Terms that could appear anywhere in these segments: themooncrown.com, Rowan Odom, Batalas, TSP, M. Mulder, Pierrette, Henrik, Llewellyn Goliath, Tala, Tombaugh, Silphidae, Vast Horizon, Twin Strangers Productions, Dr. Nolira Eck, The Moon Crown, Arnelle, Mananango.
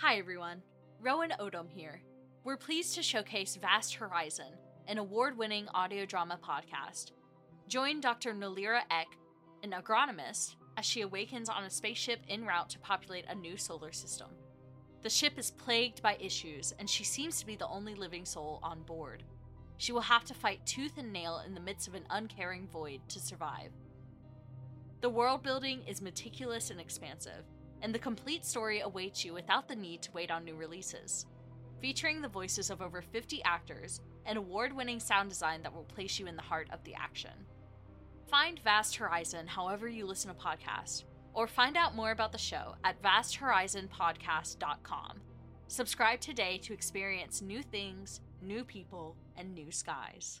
Hi everyone, Rowan Odom here. We're pleased to showcase Vast Horizon, an award-winning audio drama podcast. Join Dr. Nolira Eck, an agronomist, as she awakens on a spaceship en route to populate a new solar system. The ship is plagued by issues, and she seems to be the only living soul on board. She will have to fight tooth and nail in the midst of an uncaring void to survive. The world building is meticulous and expansive, and the complete story awaits you without the need to wait on new releases. Featuring the voices of over 50 actors and award-winning sound design that will place you in the heart of the action. Find Vast Horizon however you listen to podcasts, or find out more about the show at vasthorizonpodcast.com. Subscribe today to experience new things, new people, and new skies.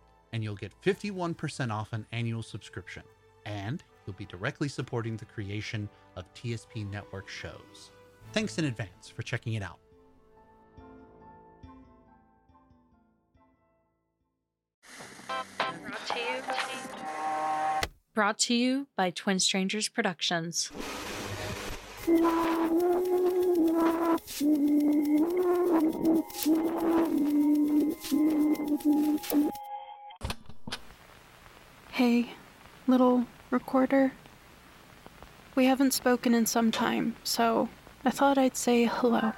and you'll get 51% off an annual subscription, and you'll be directly supporting the creation of TSP Network shows. Thanks in advance for checking it out. Brought to you by Twin Strangers Productions. Hey, little recorder. We haven't spoken in some time, so I thought I'd say hello.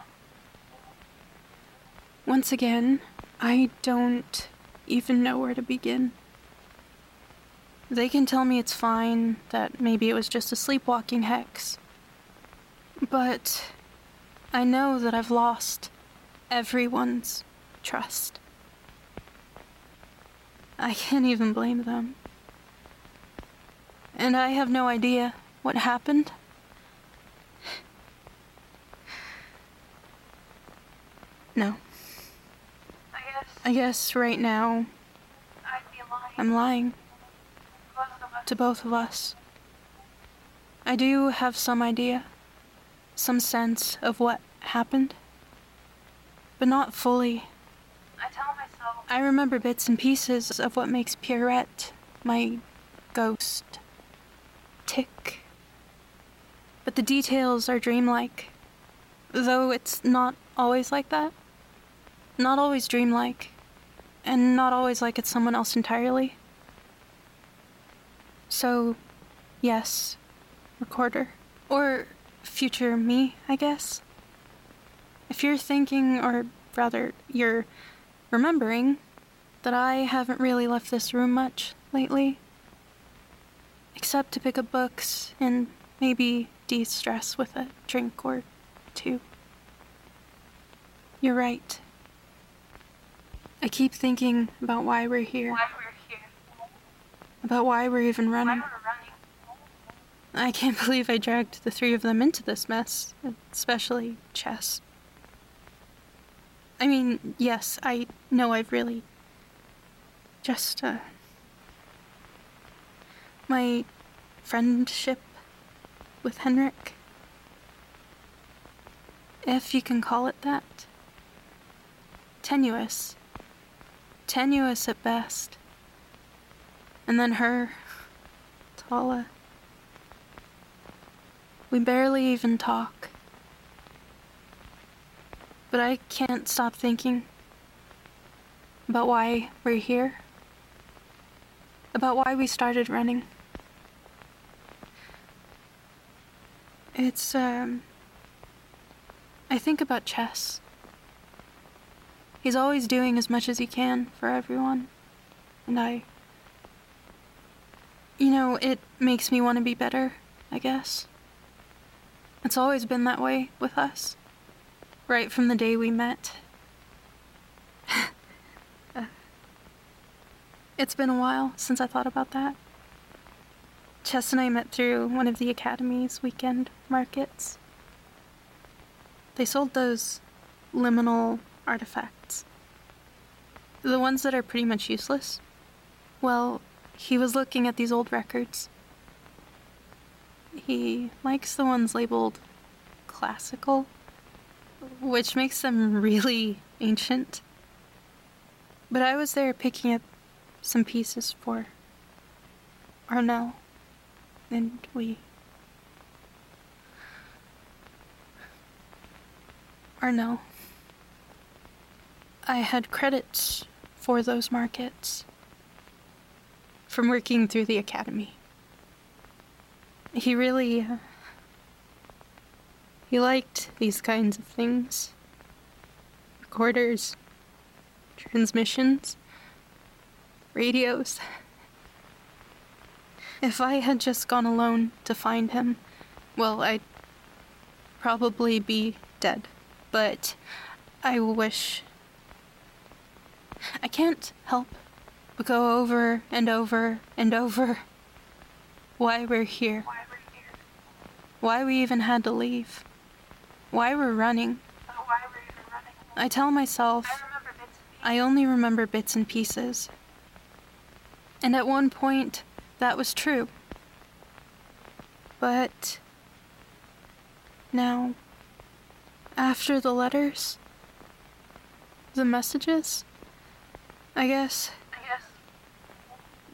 Once again, I don't even know where to begin. They can tell me it's fine, that maybe it was just a sleepwalking hex. But I know that I've lost everyone's trust. I can't even blame them. And I have no idea what happened. No. I guess right now, I'm lying. To both of us. I do have some idea. Some sense of what happened. But not fully. I remember bits and pieces of what makes Pierrette, my ghost, tick. But the details are dreamlike, though it's not always like that. Not always dreamlike, and not always like it's someone else entirely. So, yes, recorder. Or future me, I guess. If you're thinking, or rather, you're remembering, that I haven't really left this room much lately, except to pick up books and maybe de-stress with a drink or two. You're right. I keep thinking about why we're here. About why we're even running. I can't believe I dragged the three of them into this mess, especially Chess. I mean, yes, I know I've really just my friendship with Henrik, if you can call it that. Tenuous. Tenuous at best. And then her, Tala. We barely even talk. But I can't stop thinking about why we're here. About why we started running. It's, I think about Chess. He's always doing as much as he can for everyone. And it makes me want to be better, I guess. It's always been that way with us. Right from the day we met. It's been a while since I thought about that. Chess and I met through one of the Academy's weekend markets. They sold those liminal artifacts. The ones that are pretty much useless. Well, he was looking at these old records. He likes the ones labeled classical, which makes them really ancient. But I was there picking up some pieces for Arnelle, and we... Arnelle. I had credits for those markets from working through the Academy. He really, he liked these kinds of things. Recorders, transmissions, radios. If I had just gone alone to find him, well, I'd probably be dead. But I wish... I can't help but go over and over and over why we're here. Why we even had to leave. Why we're running. I tell myself I only remember bits and pieces. And at one point, that was true. But now, after the letters, the messages, I guess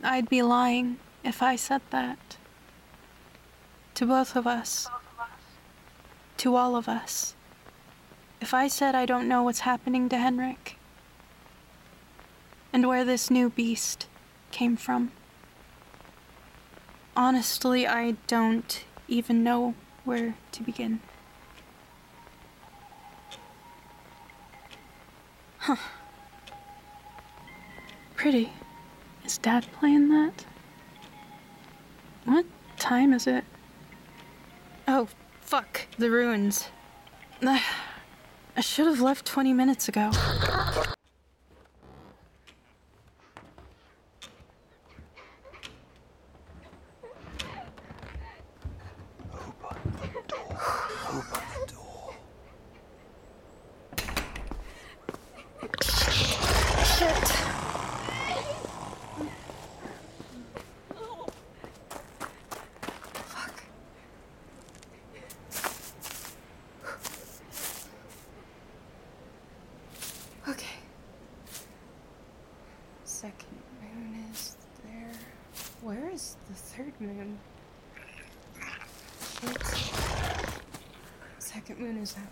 I'd be lying if I said that. To both of us. To all of us. If I said I don't know what's happening to Henrik. And where this new beast came from. Honestly, I don't even know where to begin. Huh. Pretty. Is Dad playing that? What time is it? Oh, fuck. The ruins. I should have left 20 minutes ago.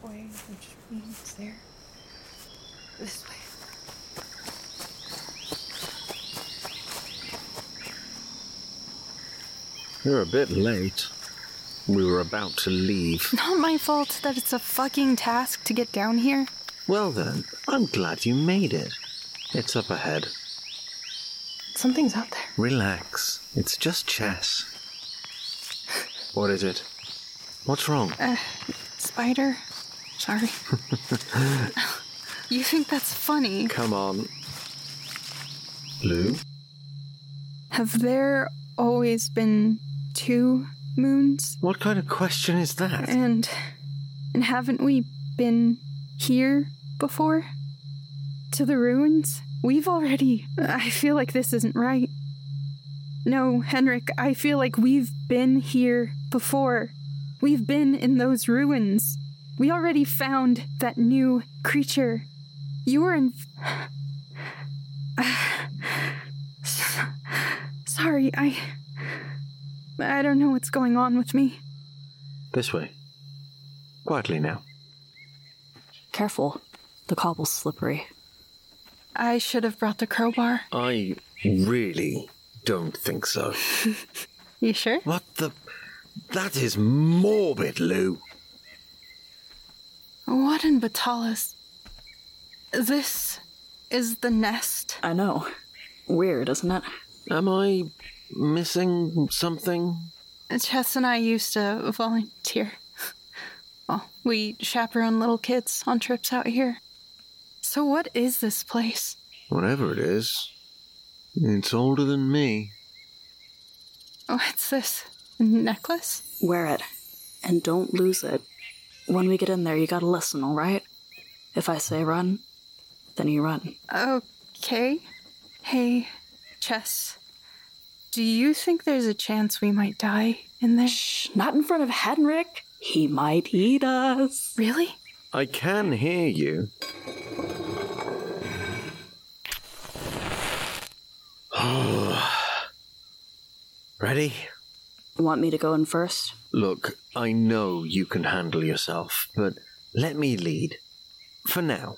Which means there. This way. You're a bit late. We were about to leave. Not my fault that it's a fucking task to get down here. Well then, I'm glad you made it. It's up ahead. Something's out there. Relax. It's just Chess. What is it? What's wrong? Spider. Sorry. You think that's funny? Come on. Lou? Have there always been two moons? What kind of question is that? And haven't we been here before? To the ruins? We've already... I feel like this isn't right. No, Henrik, I feel like we've been here before. We've been in those ruins. We already found that new creature. You were in... Sorry, I don't know what's going on with me. This way. Quietly now. Careful. The cobble's slippery. I should have brought the crowbar. I really don't think so. You sure? What the... That is morbid, Lou. What in Batalas? This is the nest. I know. Weird, isn't it? Am I missing something? Chess and I used to volunteer. Well, we chaperone little kids on trips out here. So what is this place? Whatever it is, it's older than me. What's this? A necklace? Wear it. And don't lose it. When we get in there, you gotta listen, all right? If I say run, then you run. Okay. Hey, Chess. Do you think there's a chance we might die in there? Shh, not in front of Henrik. He might eat us. Really? I can hear you. Ready? Want me to go in first? Look, I know you can handle yourself, but let me lead. For now.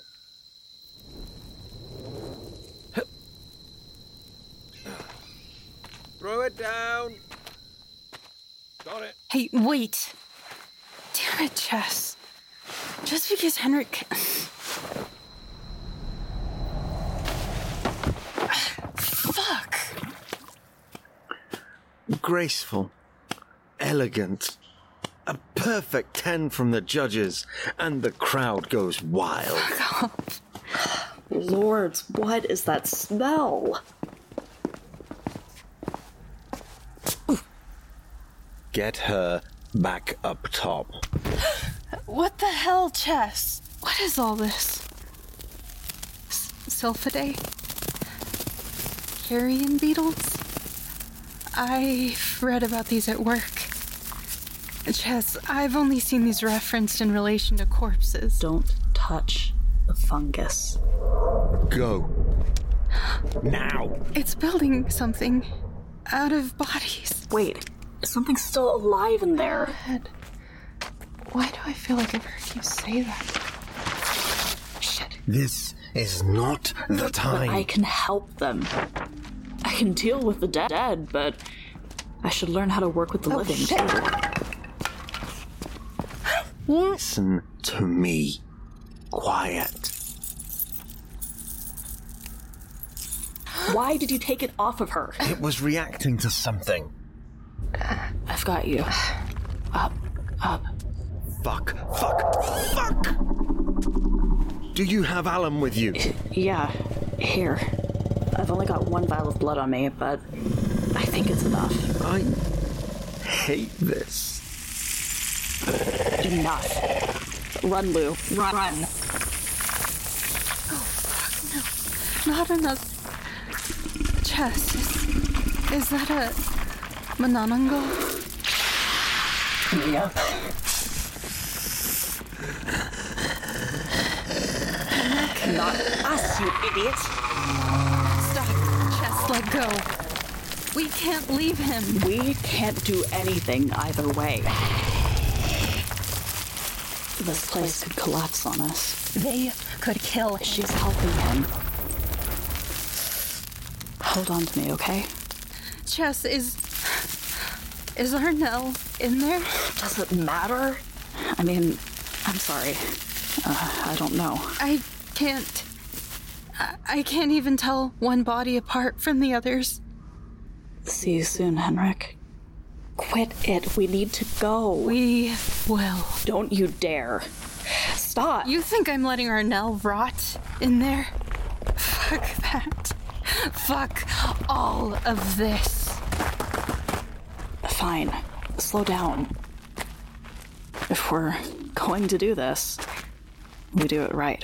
Throw it down. Got it. Hey, wait. Damn it, Chess. Just because Henrik... Fuck. Graceful. Elegant. A perfect 10 from the judges, and the crowd goes wild. Fuck off. Lords, what is that smell? Get her back up top. What the hell, Chess? What is all this? Silphidae? Carrion beetles? I've read about these at work. Chess, I've only seen these referenced in relation to corpses. Don't touch the fungus. Go. Now. It's building something out of bodies. Wait. Something's still alive in there. Dad, why do I feel like I've heard you say that? Shit. This is not the time. But I can help them. I can deal with the dead, but I should learn how to work with the living. Shit. Listen to me. Quiet. Why did you take it off of her? It was reacting to something. I've got you. Up. Fuck! Do you have alum with you? Yeah, here. I've only got one vial of blood on me, but I think it's enough. I hate this. Enough. Run, Lou. Run. Oh, fuck, no. Not enough. Chess, is that a... Mananango? Yeah. Not us, you idiot. Stop. Chess, let go. We can't leave him. We can't do anything either way. This place could collapse on us. They could kill him. She's helping him. Hold on to me, okay? Chess, Is Arnelle in there? Does it matter? I mean, I'm sorry. I don't know. I can't even tell one body apart from the others. See you soon, Henrik. Quit it. We need to go. We will. Don't you dare. Stop. You think I'm letting Arnelle rot in there? Fuck that. Fuck all of this. Fine. Slow down. If we're going to do this, we do it right.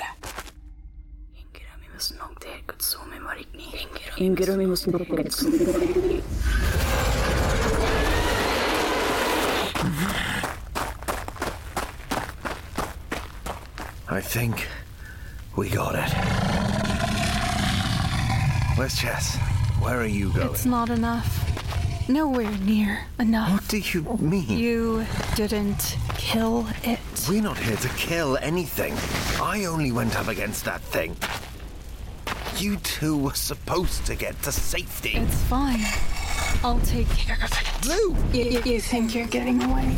I think we got it. Where's Chess? Where are you going? It's not enough. Nowhere near enough. What do you mean? You didn't kill it. We're not here to kill anything. I only went up against that thing. You two were supposed to get to safety. It's fine. I'll take care of it. Lou! You think you're getting away?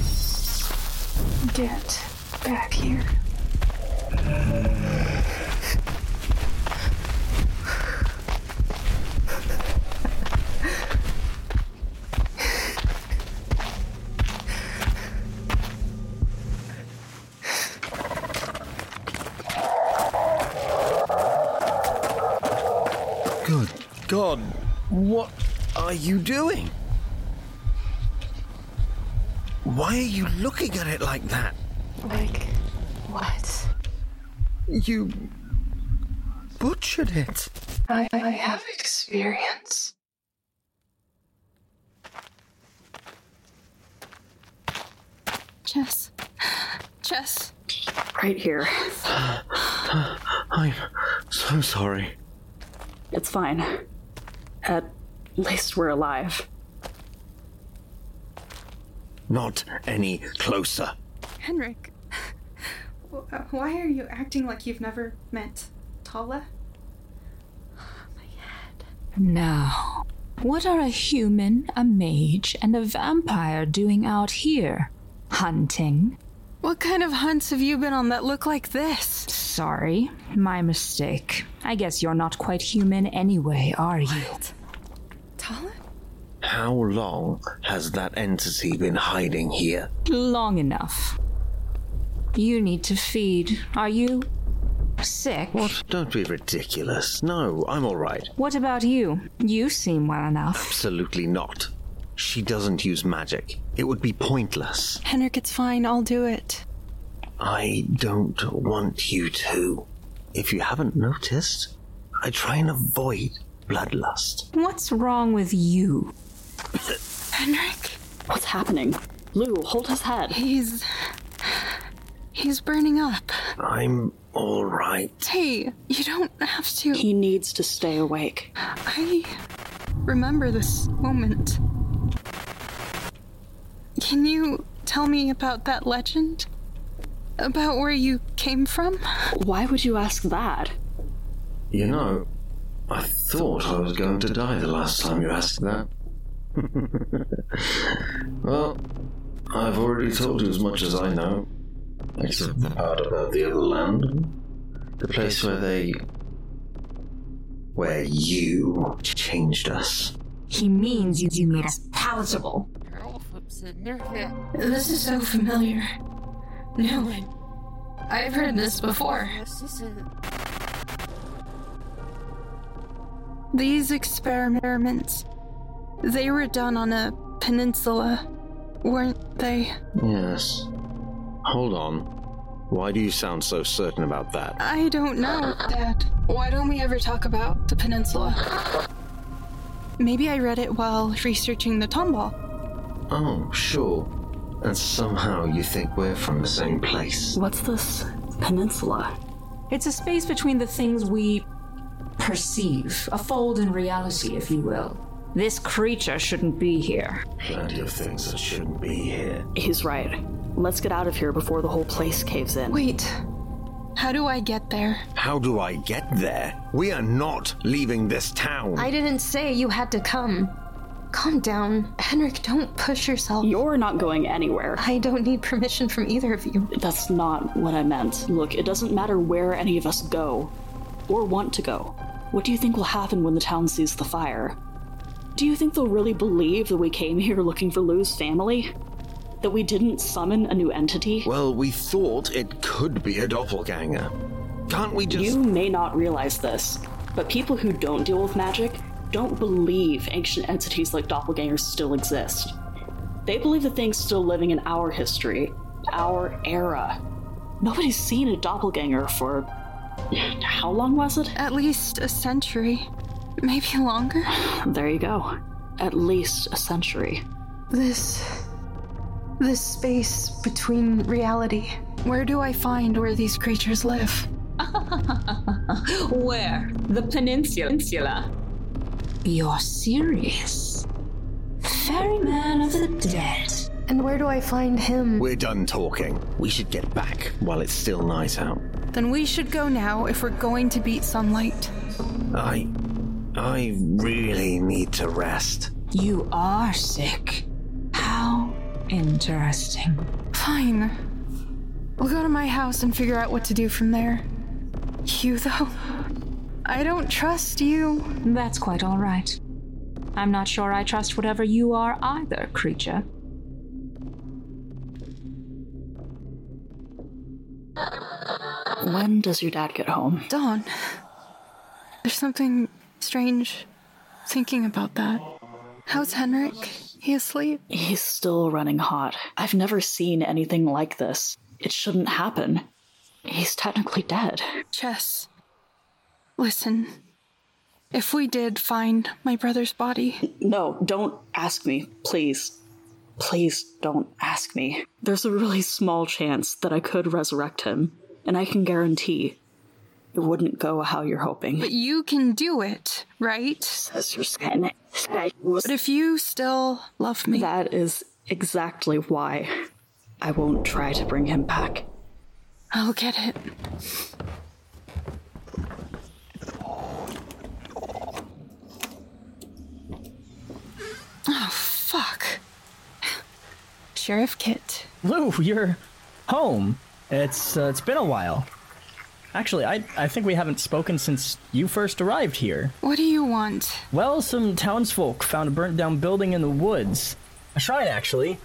Get back here. Good God, what are you doing? Why are you looking at it like that? Like what? You butchered it. I have experience. Chess. Right here. I'm so sorry. It's fine. At least we're alive. Not any closer. Henrik, why are you acting like you've never met Tala? Oh, my head. Now, what are a human, a mage, and a vampire doing out here? Hunting? What kind of hunts have you been on that look like this? Sorry, my mistake. I guess you're not quite human anyway, are you? What? Tala? How long has that entity been hiding here? Long enough. You need to feed. Are you sick? What? Don't be ridiculous. No, I'm all right. What about you? You seem well enough. Absolutely not. She doesn't use magic. It would be pointless. Henrik, it's fine. I'll do it. I don't want you to. If you haven't noticed, I try and avoid bloodlust. What's wrong with you? Henrik? What's happening? Lou, hold his head. He's burning up. I'm all right. Hey, you don't have to. He needs to stay awake. I remember this moment. Can you tell me about that legend? About where you came from? Why would you ask that? You know, I thought I was going to die the last time you asked that. Well, I've already told you as much as I know. Except the part about the other land. The place where you changed us. He means you made us palatable. This is so familiar. No, I've heard this before. These experiments, they were done on a peninsula, weren't they? Yes. Hold on. Why do you sound so certain about that? I don't know, Dad. Why don't we ever talk about the peninsula? Maybe I read it while researching the Tombaugh. Oh, sure. And somehow you think we're from the same place. What's this peninsula? It's a space between the things we perceive. A fold in reality, if you will. This creature shouldn't be here. Plenty of things that shouldn't be here. He's right. Let's get out of here before the whole place caves in. Wait. How do I get there? How do I get there? We are not leaving this town. I didn't say you had to come. Calm down. Henrik, don't push yourself. You're not going anywhere. I don't need permission from either of you. That's not what I meant. Look, it doesn't matter where any of us go, or want to go. What do you think will happen when the town sees the fire? Do you think they'll really believe that we came here looking for Lou's family? That we didn't summon a new entity? Well, we thought it could be a doppelganger. Can't we just... You may not realize this, but people who don't deal with magic don't believe ancient entities like doppelgangers still exist. They believe the thing's still living in our history, our era. Nobody's seen a doppelganger for How long was it? At least a century. Maybe longer. There you go. At least a century. This space between reality. Where do I find where these creatures live? Where? The peninsula. You're serious? Ferryman of the dead. And where do I find him? We're done talking. We should get back while it's still night out. Then we should go now if we're going to beat sunlight. I really need to rest. You are sick. How interesting. Fine. We'll go to my house and figure out what to do from there. You, though? I don't trust you. That's quite all right. I'm not sure I trust whatever you are either, creature. When does your dad get home? Dawn. There's something strange thinking about that. How's Henrik? He asleep? He's still running hot. I've never seen anything like this. It shouldn't happen. He's technically dead. Chess, listen. If we did find my brother's body... No, don't ask me, please. Please don't ask me. There's a really small chance that I could resurrect him. And I can guarantee it wouldn't go how you're hoping. But you can do it, right? But if you still love me... That is exactly why I won't try to bring him back. I'll get it. Oh, fuck. Sheriff Kit. Lou, you're home. It's been a while. Actually, I think we haven't spoken since you first arrived here. What do you want? Well, some townsfolk found a burnt-down building in the woods. A shrine, actually.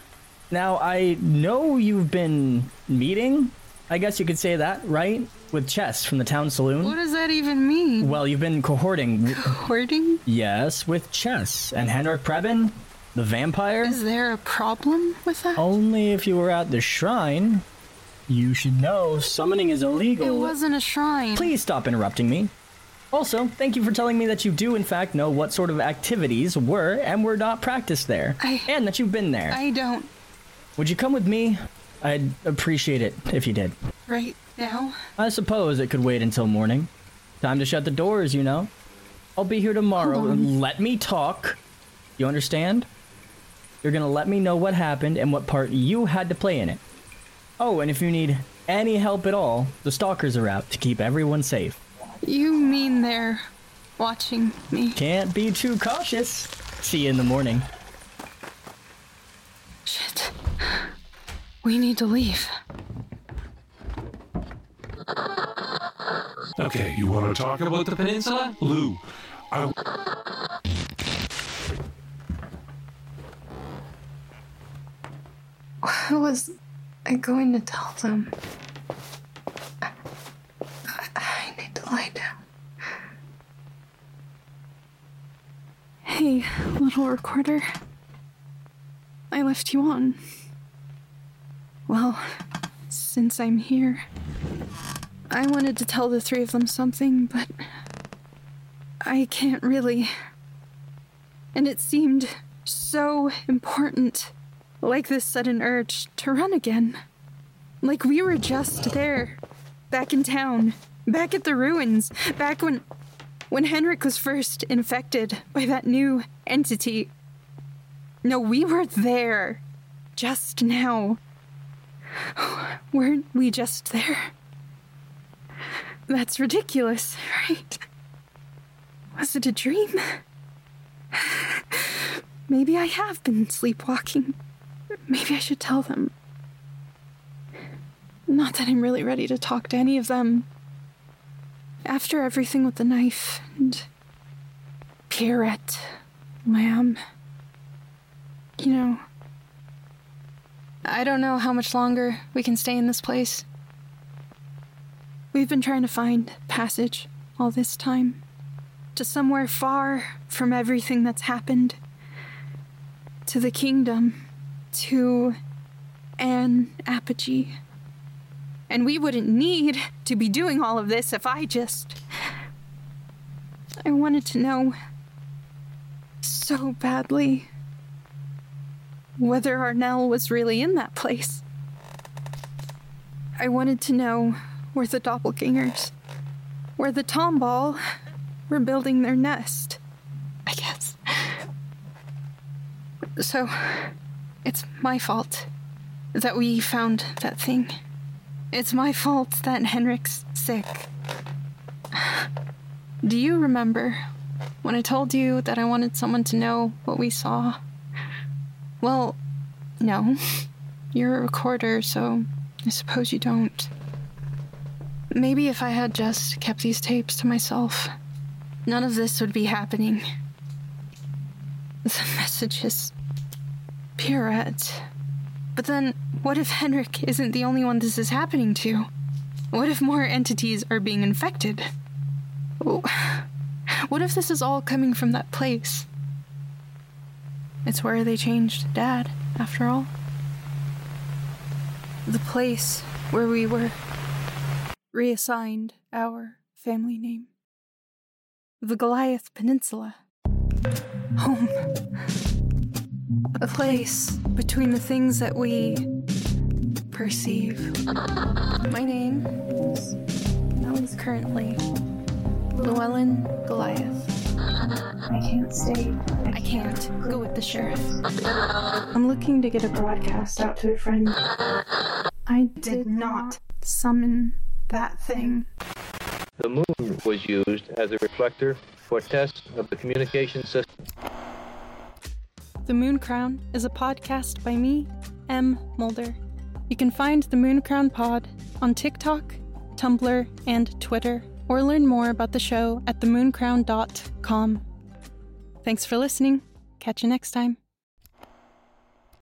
Now, I know you've been meeting, I guess you could say that, right? With Chess from the town saloon. What does that even mean? Well, you've been cohorting. Cohorting? Yes, with Chess and Henrik Preben, the vampire. Is there a problem with that? Only if you were at the shrine... You should know, summoning is illegal. It wasn't a shrine. Please stop interrupting me. Also, thank you for telling me that you do, in fact, know what sort of activities were and were not practiced there. And that you've been there. I don't. Would you come with me? I'd appreciate it if you did. Right now? I suppose it could wait until morning. Time to shut the doors, you know. I'll be here tomorrow and let me talk. You understand? You're gonna let me know what happened and what part you had to play in it. Oh, and if you need any help at all, the stalkers are out to keep everyone safe. You mean they're watching me? Can't be too cautious. See you in the morning. Shit. We need to leave. Okay, you want to talk about the peninsula? Lou, What was... I'm going to tell them. I need to lie down. Hey, little recorder. I left you on. Well, since I'm here, I wanted to tell the three of them something, but I can't really. And it seemed so important. Like this sudden urge to run again. Like we were just there, back in town, back at the ruins, back when Henrik was first infected by that new entity. No, we were there, just now. Weren't we just there? That's ridiculous, right? Was it a dream? Maybe I have been sleepwalking. Maybe I should tell them. Not that I'm really ready to talk to any of them. After everything with the knife and Pierrette, Lamb, you know, I don't know how much longer we can stay in this place. We've been trying to find passage all this time, to somewhere far from everything that's happened, to the kingdom. To an apogee. and we wouldn't need to be doing all of this if I wanted to know so badly whether Arnelle was really in that place. I wanted to know where the doppelgangers, where the Tombaugh were building their nest, I guess. So, it's my fault that we found that thing. It's my fault that Henrik's sick. Do you remember when I told you that I wanted someone to know what we saw? Well, no. You're a recorder, so I suppose you don't. Maybe if I had just kept these tapes to myself, none of this would be happening. The messages. Pierrette. But then, what if Henrik isn't the only one this is happening to? What if more entities are being infected? What if this is all coming from that place? It's where they changed Dad, after all. The place where we were reassigned our family name. The Goliath Peninsula. Home. A place between the things that we perceive. My name is currently Llewellyn Goliath. I can't stay. I can't go with the sheriff. I'm looking to get a broadcast out to a friend. I did not summon that thing. The moon was used as a reflector for tests of the communication system. The Moon Crown is a podcast by me, M. Mulder. You can find The Moon Crown Pod on TikTok, Tumblr, and Twitter, or learn more about the show at themooncrown.com. Thanks for listening. Catch you next time.